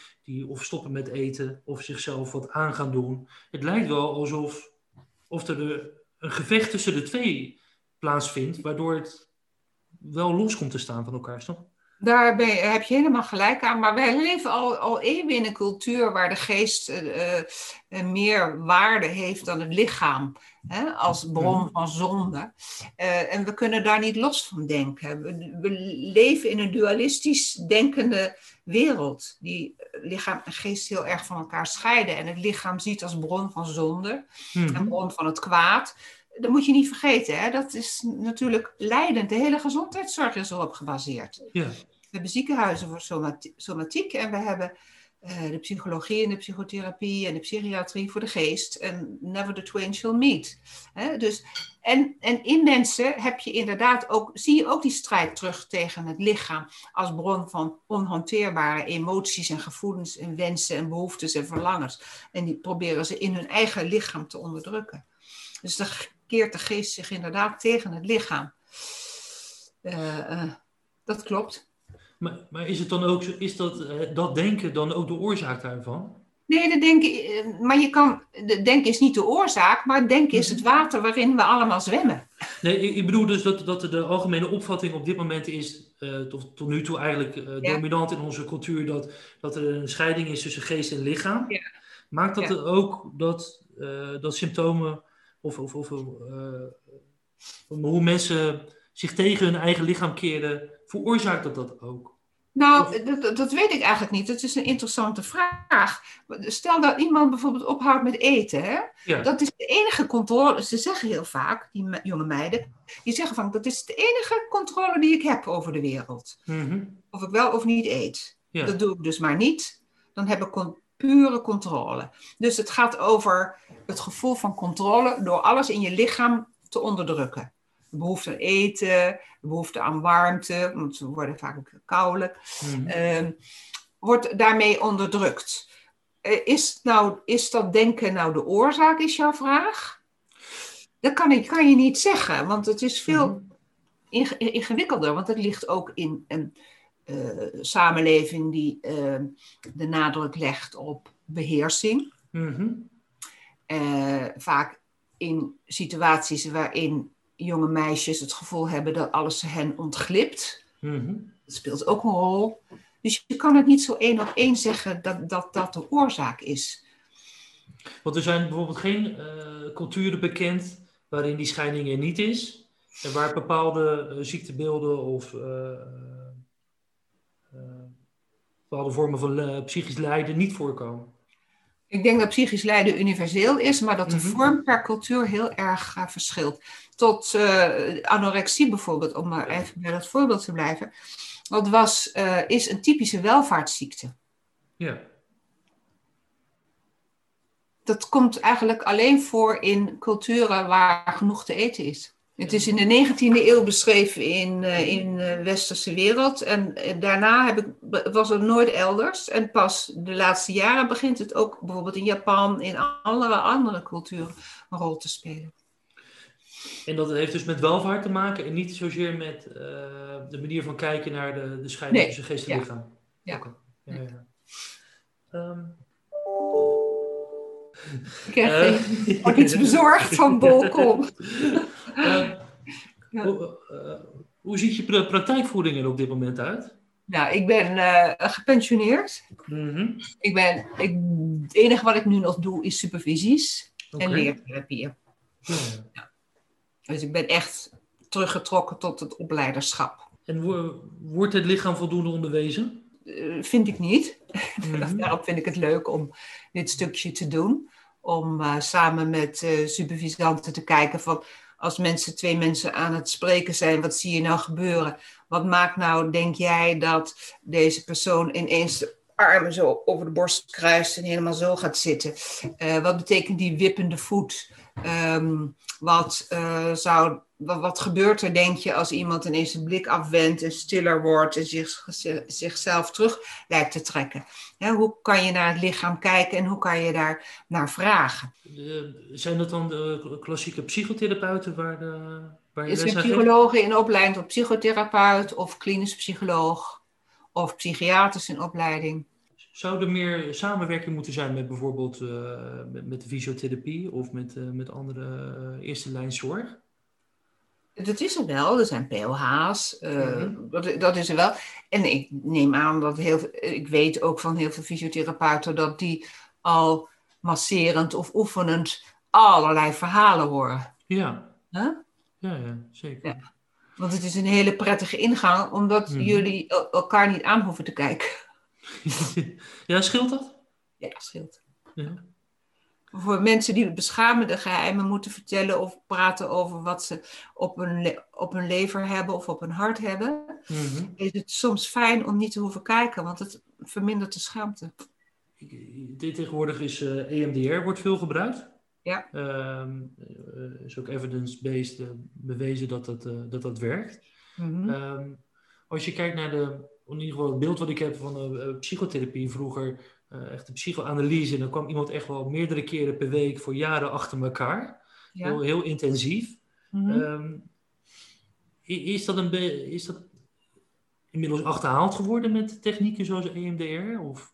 of stoppen met eten of zichzelf wat aan gaan doen. Het lijkt wel alsof... Of er een gevecht tussen de twee plaatsvindt, waardoor het wel los komt te staan van elkaar, toch? Daar heb je helemaal gelijk aan. Maar wij leven al eeuwen in een cultuur waar de geest meer waarde heeft dan het lichaam. Hè, als bron van zonde. En we kunnen daar niet los van denken. We leven in een dualistisch denkende wereld. Die lichaam en geest heel erg van elkaar scheiden. En het lichaam ziet als bron van zonde. En bron van het kwaad. Dat moet je niet vergeten, hè? Dat is natuurlijk leidend. De hele gezondheidszorg is erop gebaseerd. Ja. We hebben ziekenhuizen voor somatiek en we hebben de psychologie en de psychotherapie en de psychiatrie voor de geest. En never the twain shall meet. Hè? Dus, en in mensen heb je inderdaad ook, zie je ook die strijd terug tegen het lichaam als bron van onhanteerbare emoties en gevoelens en wensen en behoeftes en verlangens. En die proberen ze in hun eigen lichaam te onderdrukken. Dus dan keert de geest zich inderdaad tegen het lichaam. Dat klopt. Maar is het dan ook, is dat denken dan ook de oorzaak daarvan? Nee, denken is niet de oorzaak, maar denken is het water waarin we allemaal zwemmen. Nee, ik bedoel dus dat de algemene opvatting op dit moment is, tot nu toe eigenlijk dominant in onze cultuur, dat er een scheiding is tussen geest en lichaam. Ja. Maakt dat er ook dat symptomen... hoe mensen zich tegen hun eigen lichaam keren, veroorzaakt dat ook? Nou, dat weet ik eigenlijk niet. Dat is een interessante vraag. Stel dat iemand bijvoorbeeld ophoudt met eten. Hè? Ja. Dat is de enige controle. Ze zeggen heel vaak, die jonge meiden, die zeggen van, dat is de enige controle die ik heb over de wereld. Mm-hmm. Of ik wel of niet eet. Ja. Dat doe ik dus maar niet. Dan heb ik pure controle. Dus het gaat over het gevoel van controle door alles in je lichaam te onderdrukken. De behoefte aan eten, de behoefte aan warmte, want ze worden vaak koudelijk, wordt daarmee onderdrukt. Is dat denken nou de oorzaak, is jouw vraag? Dat kan je niet zeggen, want het is veel ingewikkelder, want het ligt ook in... samenleving die de nadruk legt op beheersing. Mm-hmm. Vaak in situaties waarin jonge meisjes het gevoel hebben dat alles hen ontglipt. Mm-hmm. Dat speelt ook een rol. Dus je kan het niet zo één op één zeggen dat de oorzaak is. Want er zijn bijvoorbeeld geen culturen bekend waarin die scheiding er niet is. En waar bepaalde ziektebeelden of bepaalde vormen van psychisch lijden niet voorkomen. Ik denk dat psychisch lijden universeel is, maar dat de vorm per cultuur heel erg verschilt. Tot anorexie bijvoorbeeld, om maar even bij dat voorbeeld te blijven. Dat is een typische welvaartsziekte. Ja. Dat komt eigenlijk alleen voor in culturen waar genoeg te eten is. Het is in de 19e eeuw beschreven in de westerse wereld. En daarna was het nooit elders. En pas de laatste jaren begint het ook bijvoorbeeld in Japan, in allerlei andere culturen een rol te spelen. En dat heeft dus met welvaart te maken en niet zozeer met de manier van kijken naar de scheiding tussen geest en lichaam. Ja. Okay. Ja. Ik heb iets bezorgd van Bolkom. Hoe ziet je praktijkvoering er op dit moment uit? Nou, ik ben gepensioneerd. Mm-hmm. Het enige wat ik nu nog doe is supervisies en leertherapieën. Ja. Ja. Dus ik ben echt teruggetrokken tot het opleiderschap. En wordt het lichaam voldoende onderwezen? Vind ik niet. Mm-hmm. Daarom vind ik het leuk om dit stukje te doen. Om samen met supervisanten te kijken van... Als twee mensen aan het spreken zijn, wat zie je nou gebeuren? Wat maakt nou, denk jij, dat deze persoon ineens de armen zo over de borst kruist en helemaal zo gaat zitten? Wat betekent die wippende voet? Wat gebeurt er, denk je, als iemand ineens zijn blik afwendt en stiller wordt en zichzelf terug lijkt te trekken? Hoe kan je naar het lichaam kijken en hoe kan je daar naar vragen? Zijn dat dan de klassieke psychotherapeuten waar je les aan geeft? Psychologen in opleiding tot psychotherapeut of klinisch psycholoog of psychiaters in opleiding. Zou er meer samenwerking moeten zijn met bijvoorbeeld met de fysiotherapie of met andere eerste lijn zorg? Dat is er wel, er zijn PLH's, dat is er wel. En ik neem aan dat ik weet ook van heel veel fysiotherapeuten dat die al masserend of oefenend allerlei verhalen horen. Ja, huh? Ja zeker. Ja. Want het is een hele prettige ingang, omdat jullie elkaar niet aan hoeven te kijken. Ja, scheelt dat? Ja, dat scheelt. Ja. Voor mensen die beschamende geheimen moeten vertellen of praten over wat ze op hun lever hebben of op hun hart hebben, is het soms fijn om niet te hoeven kijken, want het vermindert de schaamte. Tegenwoordig is EMDR wordt veel gebruikt. Ja. Is ook evidence-based bewezen dat werkt. Mm-hmm. Als je kijkt naar in ieder geval het beeld wat ik heb van psychotherapie vroeger, echt de psychoanalyse, en dan kwam iemand echt wel meerdere keren per week voor jaren achter elkaar. Ja. Heel, heel intensief. Mm-hmm. Is dat inmiddels achterhaald geworden met technieken zoals EMDR? Of?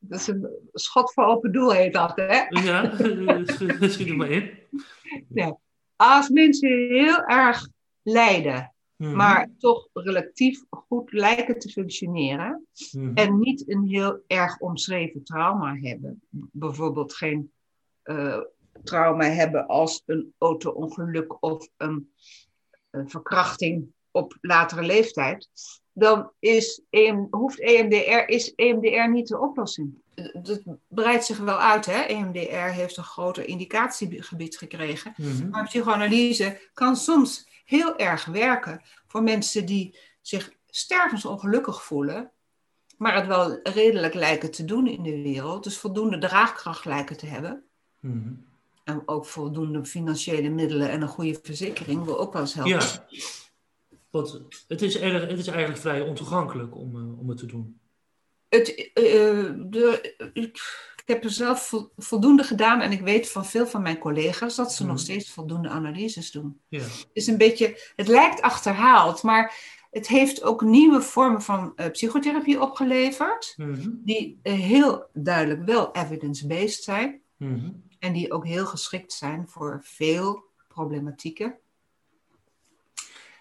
Dat is een schot voor open doel, heet dat, hè? Ja, schiet er maar in. Ja. Als mensen heel erg lijden, maar toch relatief goed lijken te functioneren en niet een heel erg omschreven trauma hebben. Bijvoorbeeld geen trauma hebben als een auto-ongeluk of een verkrachting op latere leeftijd. Dan is EMDR niet de oplossing. Dat breidt zich wel uit, hè? EMDR heeft een groter indicatiegebied gekregen. Mm-hmm. Maar psychoanalyse kan soms heel erg werken voor mensen die zich stervensongelukkig voelen, maar het wel redelijk lijken te doen in de wereld, dus voldoende draagkracht lijken te hebben. Mm-hmm. En ook voldoende financiële middelen en een goede verzekering wil ook wel eens helpen. Ja, want het is eigenlijk vrij ontoegankelijk om het te doen. Ik heb er zelf voldoende gedaan en ik weet van veel van mijn collega's dat ze nog steeds voldoende analyses doen. Ja. Dus een beetje, het lijkt achterhaald, maar het heeft ook nieuwe vormen van psychotherapie opgeleverd. Mm-hmm. Die heel duidelijk wel evidence-based zijn. Mm-hmm. En die ook heel geschikt zijn voor veel problematieken.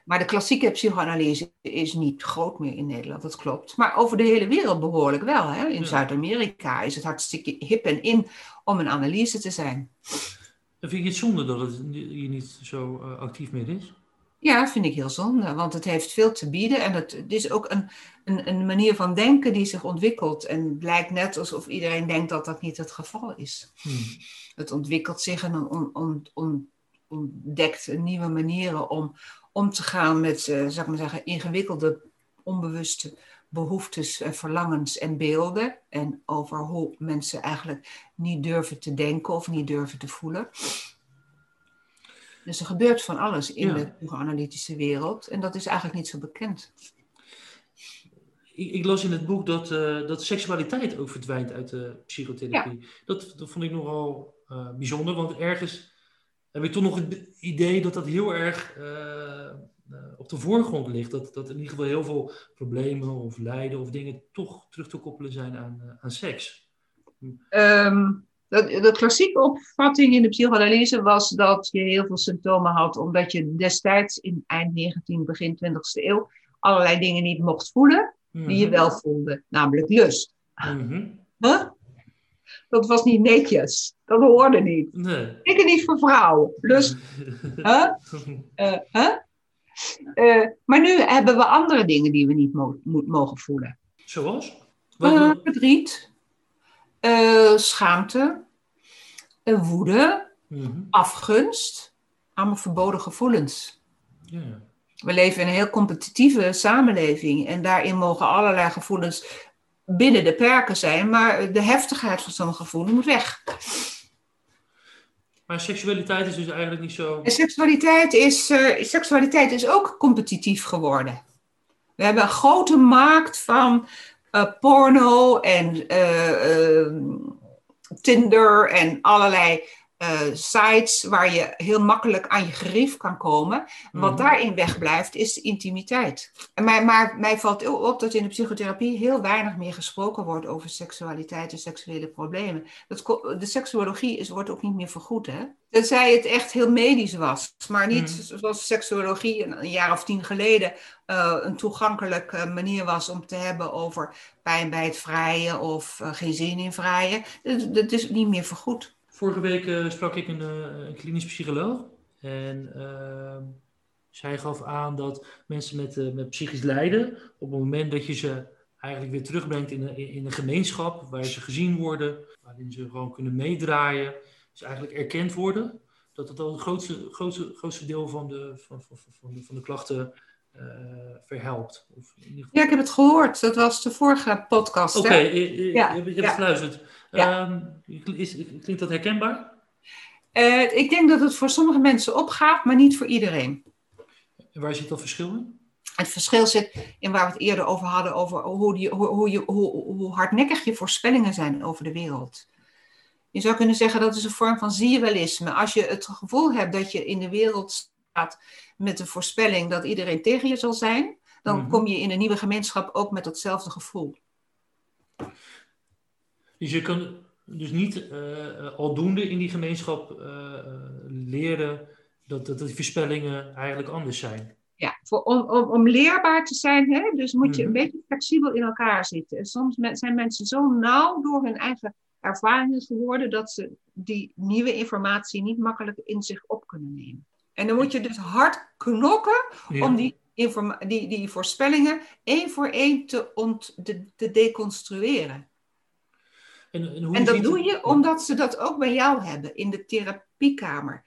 Maar de klassieke psychoanalyse is niet groot meer in Nederland, dat klopt. Maar over de hele wereld behoorlijk wel. Hè? In Zuid-Amerika is het hartstikke hip en in om een analyse te zijn. Dan vind je het zonde dat het hier niet zo actief meer is? Ja, dat vind ik heel zonde, want het heeft veel te bieden. En het is ook een manier van denken die zich ontwikkelt. En het lijkt net alsof iedereen denkt dat dat niet het geval is. Het ontwikkelt zich en dan ontdekt nieuwe manieren om te gaan met, zou ik maar zeggen, ingewikkelde, onbewuste behoeftes, verlangens en beelden. En over hoe mensen eigenlijk niet durven te denken of niet durven te voelen. Dus er gebeurt van alles in de psychoanalytische wereld. En dat is eigenlijk niet zo bekend. Ik las in het boek dat seksualiteit ook verdwijnt uit de psychotherapie. Ja. Dat vond ik nogal bijzonder, want ergens heb ik toch nog het idee dat dat heel erg op de voorgrond ligt. Dat in ieder geval heel veel problemen of lijden of dingen toch terug te koppelen zijn aan seks. De klassieke opvatting in de psychoanalyse was dat je heel veel symptomen had, omdat je destijds in eind 19, begin 20e eeuw allerlei dingen niet mocht voelen, die je wel voelde, namelijk lust. Mm-hmm. Huh? Dat was niet netjes, dat hoorde niet. Nee. Zeker niet voor vrouwen. Lust. Huh? Maar nu hebben we andere dingen die we niet mogen voelen. Zoals? Verdriet. Schaamte, woede, afgunst, allemaal verboden gevoelens. Yeah. We leven in een heel competitieve samenleving en daarin mogen allerlei gevoelens binnen de perken zijn, maar de heftigheid van zo'n gevoel moet weg. Maar seksualiteit is dus eigenlijk niet zo... En seksualiteit is ook competitief geworden. We hebben een grote markt van... porno en Tinder en allerlei sites waar je heel makkelijk aan je gerief kan komen. Wat daarin wegblijft is de intimiteit. Maar mij valt op dat in de psychotherapie heel weinig meer gesproken wordt over seksualiteit en seksuele problemen. De seksuologie wordt ook niet meer vergoed, hè? Tenzij het echt heel medisch was, maar niet zoals seksuologie een jaar of 10 geleden een toegankelijke manier was om te hebben over pijn bij het vrijen of geen zin in vrijen. Dat is niet meer vergoed. Vorige week sprak ik een klinisch psycholoog en zij gaf aan dat mensen met psychisch lijden, op het moment dat je ze eigenlijk weer terugbrengt in een gemeenschap waar ze gezien worden, waarin ze gewoon kunnen meedraaien, dus eigenlijk erkend worden, dat het al het grootste deel van de klachten verhelpt. Of in ieder geval... Ja, ik heb het gehoord. Dat was de vorige podcast. Oké, je hebt het geluisterd. Ja. Klinkt dat herkenbaar? Ik denk dat het voor sommige mensen opgaat, maar niet voor iedereen. En waar zit dat verschil in? Het verschil zit in waar we het eerder over hadden, over hoe hardnekkig je voorspellingen zijn over de wereld. Je zou kunnen zeggen dat is een vorm van ziewelisme. Als je het gevoel hebt dat je in de wereld staat met de voorspelling dat iedereen tegen je zal zijn, dan kom je in een nieuwe gemeenschap ook met datzelfde gevoel. Dus je kan dus niet aldoende in die gemeenschap leren dat die voorspellingen eigenlijk anders zijn. Ja, om leerbaar te zijn, hè? Dus moet je een beetje flexibel in elkaar zitten. En soms zijn mensen zo nauw door hun eigen ervaringen geworden dat ze die nieuwe informatie niet makkelijk in zich op kunnen nemen. En dan moet je dus hard knokken om die voorspellingen één voor één te deconstrueren. En dat doe je omdat ze dat ook bij jou hebben in de therapiekamer.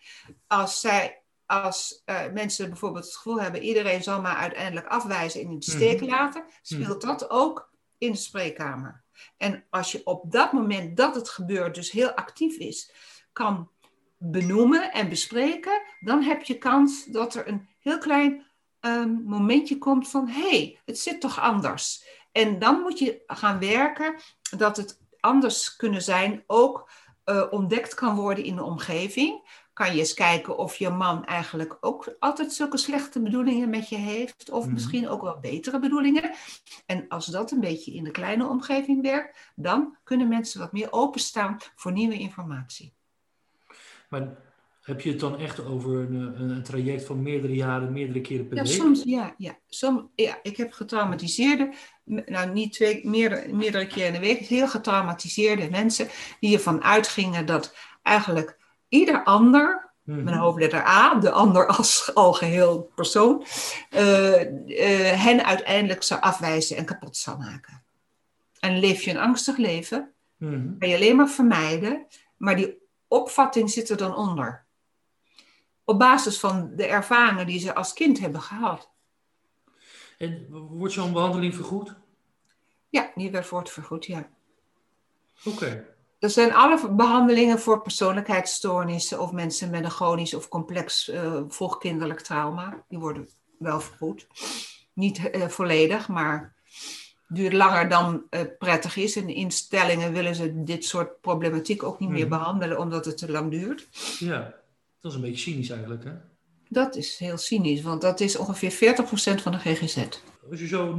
Als mensen bijvoorbeeld het gevoel hebben, iedereen zal maar uiteindelijk afwijzen en in de steek laten, speelt dat ook in de spreekkamer. En als je op dat moment dat het gebeurt, dus heel actief is, kan benoemen en bespreken, dan heb je kans dat er een heel klein momentje komt van, hé, het zit toch anders. En dan moet je gaan werken dat het anders kunnen zijn, ook ontdekt kan worden in de omgeving. Kan je eens kijken of je man eigenlijk ook altijd zulke slechte bedoelingen met je heeft. Of misschien ook wel betere bedoelingen. En als dat een beetje in de kleine omgeving werkt, dan kunnen mensen wat meer openstaan voor nieuwe informatie. Maar heb je het dan echt over een traject van meerdere jaren, meerdere keren per week? Soms, ik heb getraumatiseerde, nou niet twee, meerdere keren in de week, heel getraumatiseerde mensen die ervan uitgingen dat eigenlijk ieder ander, met een hoofdletter A, de ander als algeheel persoon, hen uiteindelijk zou afwijzen en kapot zou maken. En leef je een angstig leven, kan je alleen maar vermijden, maar die opvatting zit er dan onder. Op basis van de ervaringen die ze als kind hebben gehad. En wordt zo'n behandeling vergoed? Ja, die wordt vergoed, ja. Oké. Dat zijn alle behandelingen voor persoonlijkheidsstoornissen of mensen met een chronisch of complex vroegkinderlijk trauma. Die worden wel vergoed. Niet volledig, maar duurt langer dan prettig is. En instellingen willen ze dit soort problematiek ook niet meer behandelen, omdat het te lang duurt. Ja, dat is een beetje cynisch eigenlijk, hè? Dat is heel cynisch, want dat is ongeveer 40% van de GGZ. Als je zo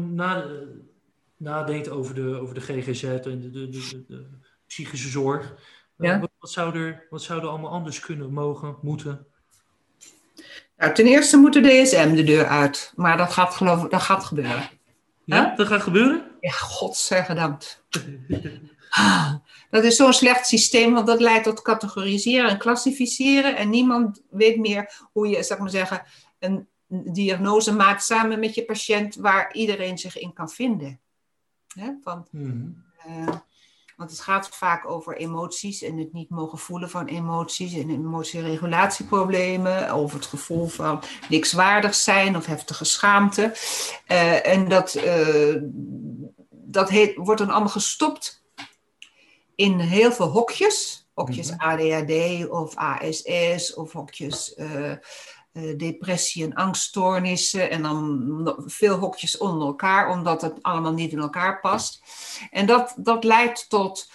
nadenkt over de GGZ en de psychische zorg. Ja. Wat zou er allemaal anders kunnen, mogen, moeten? Nou, ten eerste moet de DSM de deur uit. Maar dat gaat gebeuren. Ja, dat gaat gebeuren? Ja, godzijdank. Dat is zo'n slecht systeem, want dat leidt tot categoriseren en klassificeren. En niemand weet meer hoe je, zeg maar zeggen, een diagnose maakt samen met je patiënt waar iedereen zich in kan vinden. Want het gaat vaak over emoties en het niet mogen voelen van emoties en emotieregulatieproblemen. Over het gevoel van niks waardig zijn of heftige schaamte. En dat wordt dan allemaal gestopt in heel veel hokjes. Hokjes ADHD of ASS of hokjes depressie en angststoornissen. En dan veel hokjes onder elkaar, omdat het allemaal niet in elkaar past. En dat leidt tot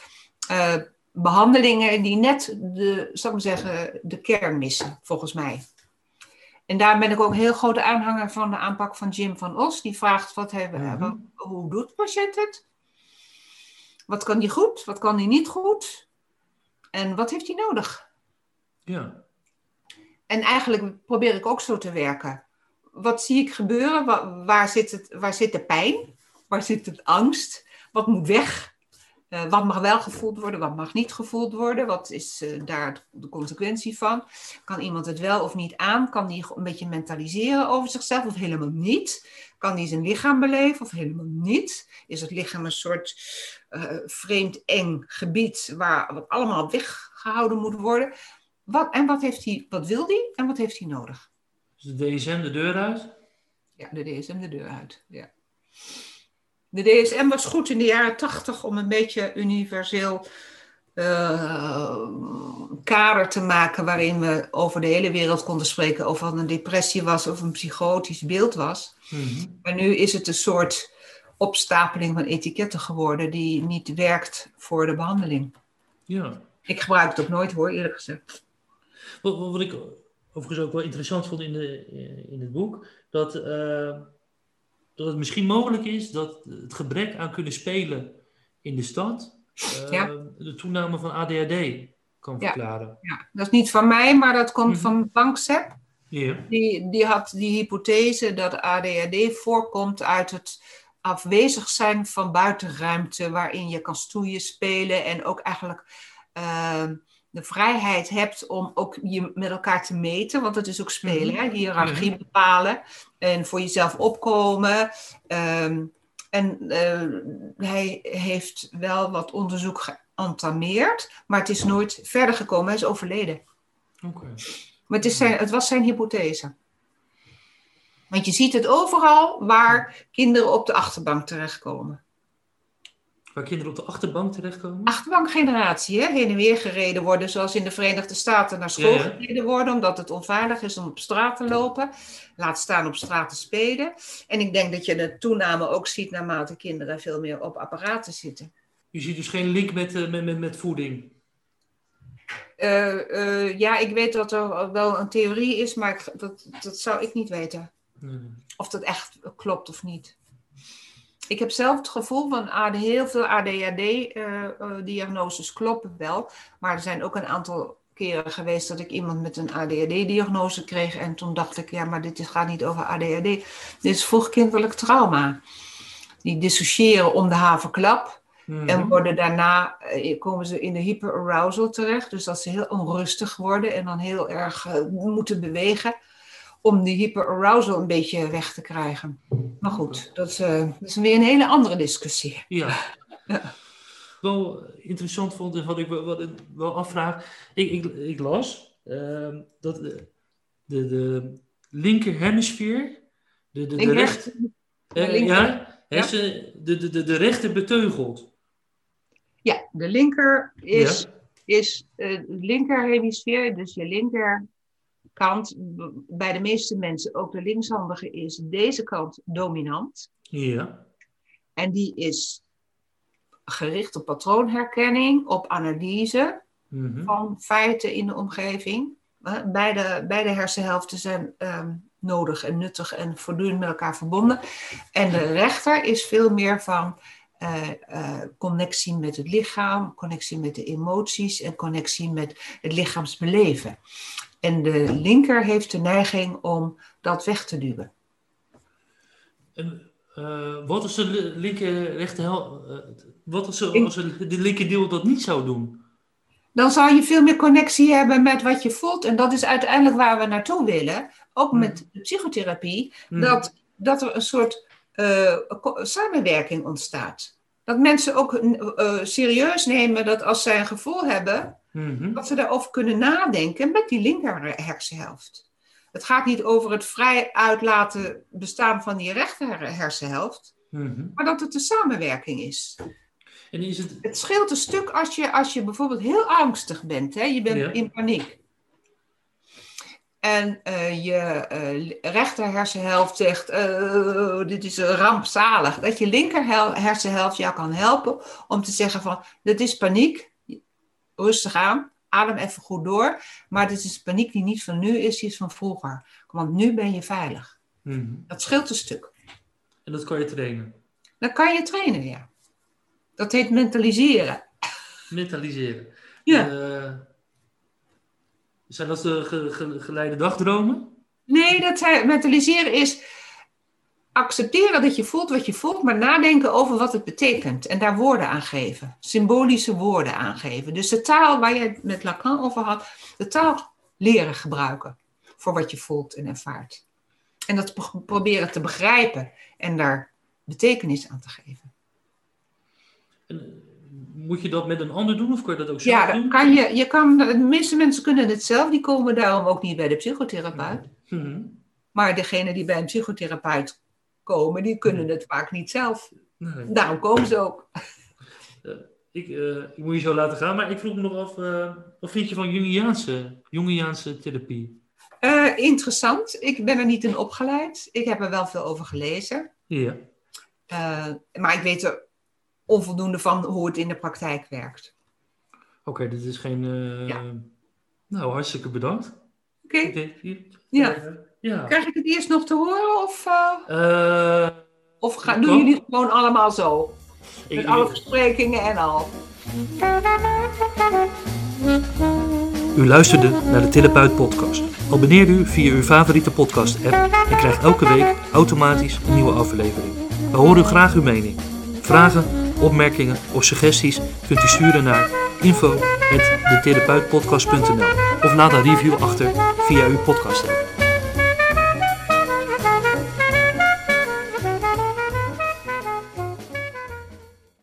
behandelingen die net de kern missen, volgens mij. En daar ben ik ook een heel grote aanhanger van de aanpak van Jim van Os. Die vraagt, hoe doet de patiënt het? Wat kan die goed? Wat kan die niet goed? En wat heeft hij nodig? Ja. En eigenlijk probeer ik ook zo te werken. Wat zie ik gebeuren? Waar zit de pijn? Waar zit de angst? Wat moet weg? Wat mag wel gevoeld worden? Wat mag niet gevoeld worden? Wat is daar de consequentie van? Kan iemand het wel of niet aan? Kan die een beetje mentaliseren over zichzelf of helemaal niet? Kan die zijn lichaam beleven of helemaal niet? Is het lichaam een soort vreemd eng gebied waar wat allemaal weggehouden moet worden? Wat wil die en wat heeft hij nodig? Dus de DSM de deur uit? Ja, de DSM de deur uit, ja. De DSM was goed in de jaren 80 om een beetje universeel kader te maken waarin we over de hele wereld konden spreken of wat een depressie was of een psychotisch beeld was. Maar nu is het een soort opstapeling van etiketten geworden die niet werkt voor de behandeling. Ja. Ik gebruik het ook nooit, hoor, eerlijk gezegd. Wat ik overigens ook wel interessant vond in het boek, dat het misschien mogelijk is dat het gebrek aan kunnen spelen in de stad de toename van ADHD kan verklaren. Ja, dat is niet van mij, maar dat komt van Panksepp. Yeah. Die had die hypothese dat ADHD voorkomt uit het afwezig zijn van buitenruimte waarin je kan stoeien, spelen en ook eigenlijk de vrijheid hebt om ook je met elkaar te meten, want dat is ook spelen, hè? Hiërarchie bepalen en voor jezelf opkomen. Hij heeft wel wat onderzoek geëntameerd, maar het is nooit verder gekomen. Hij is overleden. Okay. Maar het was zijn hypothese. Want je ziet het overal waar kinderen op de achterbank terechtkomen. Waar kinderen op de achterbank terechtkomen? Achterbankgeneratie, hè? Heen en weer gereden worden, zoals in de Verenigde Staten naar school gereden worden, omdat het onveilig is om op straat te lopen. Laat staan op straat te spelen. En ik denk dat je de toename ook ziet naarmate kinderen veel meer op apparaten zitten. Je ziet dus geen link met voeding? Ja, ik weet dat er wel een theorie is, maar dat zou ik niet weten. Nee. Of dat echt klopt of niet. Ik heb zelf het gevoel van heel veel ADHD-diagnoses kloppen wel. Maar er zijn ook een aantal keren geweest dat ik iemand met een ADHD-diagnose kreeg. En toen dacht ik, ja, maar dit gaat niet over ADHD. Dit is vroegkindelijk trauma. Die dissociëren om de haverklap. Mm-hmm. En worden daarna, komen ze in de hyperarousal terecht. Dus dat ze heel onrustig worden en dan heel erg moeten bewegen. Om die hyperarousal een beetje weg te krijgen. Maar goed, dat is weer een hele andere discussie. Ja. Wel interessant vond en wat ik wel afvraag. Ik las dat de linker hemisfeer, de rechter beteugelt. Ja, de linker is linker hemisfeer, dus je linker... kant bij de meeste mensen, ook de linkshandige, is deze kant dominant. Ja. En die is gericht op patroonherkenning, op analyse van feiten in de omgeving. Beide hersenhelften zijn nodig en nuttig en voortdurend met elkaar verbonden. En de rechter is veel meer van connectie met het lichaam, connectie met de emoties en connectie met het lichaamsbeleven. En de linker heeft de neiging om dat weg te duwen. En, wat als de linker deel dat niet zou doen? Dan zou je veel meer connectie hebben met wat je voelt. En dat is uiteindelijk waar we naartoe willen. Ook met de psychotherapie. Dat er een soort samenwerking ontstaat. Dat mensen ook serieus nemen dat als zij een gevoel hebben... dat ze daarover kunnen nadenken met die linker hersenhelft. Het gaat niet over het vrij uitlaten bestaan van die rechter hersenhelft, maar dat het een samenwerking is. En is het... het scheelt een stuk als je bijvoorbeeld heel angstig bent, hè? Je bent in paniek. En je rechter hersenhelft zegt, dit is rampzalig. Dat je linker hersenhelft jou kan helpen om te zeggen van, dit is paniek. Rustig aan, adem even goed door. Maar dit is paniek die niet van nu is, die is van vroeger. Want nu ben je veilig. Dat scheelt een stuk. En dat kan je trainen? Dat kan je trainen, ja. Dat heet mentaliseren. Mentaliseren. Ja. Zijn dat de geleide dagdromen? Nee, mentaliseren is... accepteren dat je voelt wat je voelt, maar nadenken over wat het betekent. En daar woorden aan geven. Symbolische woorden aangeven. Dus de taal waar je het met Lacan over had, de taal leren gebruiken voor wat je voelt en ervaart. En dat proberen te begrijpen en daar betekenis aan te geven. En moet je dat met een ander doen of kun je dat ook zelf doen? Ja, de meeste mensen kunnen het zelf. Die komen daarom ook niet bij de psychotherapeut. Maar degene die bij een psychotherapeut komen, die kunnen het vaak niet zelf. Nee. Daarom komen ze ook. Ik moet je zo laten gaan, maar ik vroeg me nog af, wat vind je van Jungiaanse therapie? Interessant. Ik ben er niet in opgeleid. Ik heb er wel veel over gelezen. Ja. Maar ik weet er onvoldoende van hoe het in de praktijk werkt. Oké, dit is geen... Nou, hartstikke bedankt. Oké. Ja. Krijg ik het eerst nog te horen? Of doen jullie het gewoon allemaal zo? Met alle besprekingen en al. U luisterde naar de Therapeut Podcast. Abonneer u via uw favoriete podcast-app en krijgt elke week automatisch een nieuwe aflevering. We horen graag uw mening. Vragen, opmerkingen of suggesties kunt u sturen naar info@detherapeutpodcast.nl of laat een review achter via uw podcast-app.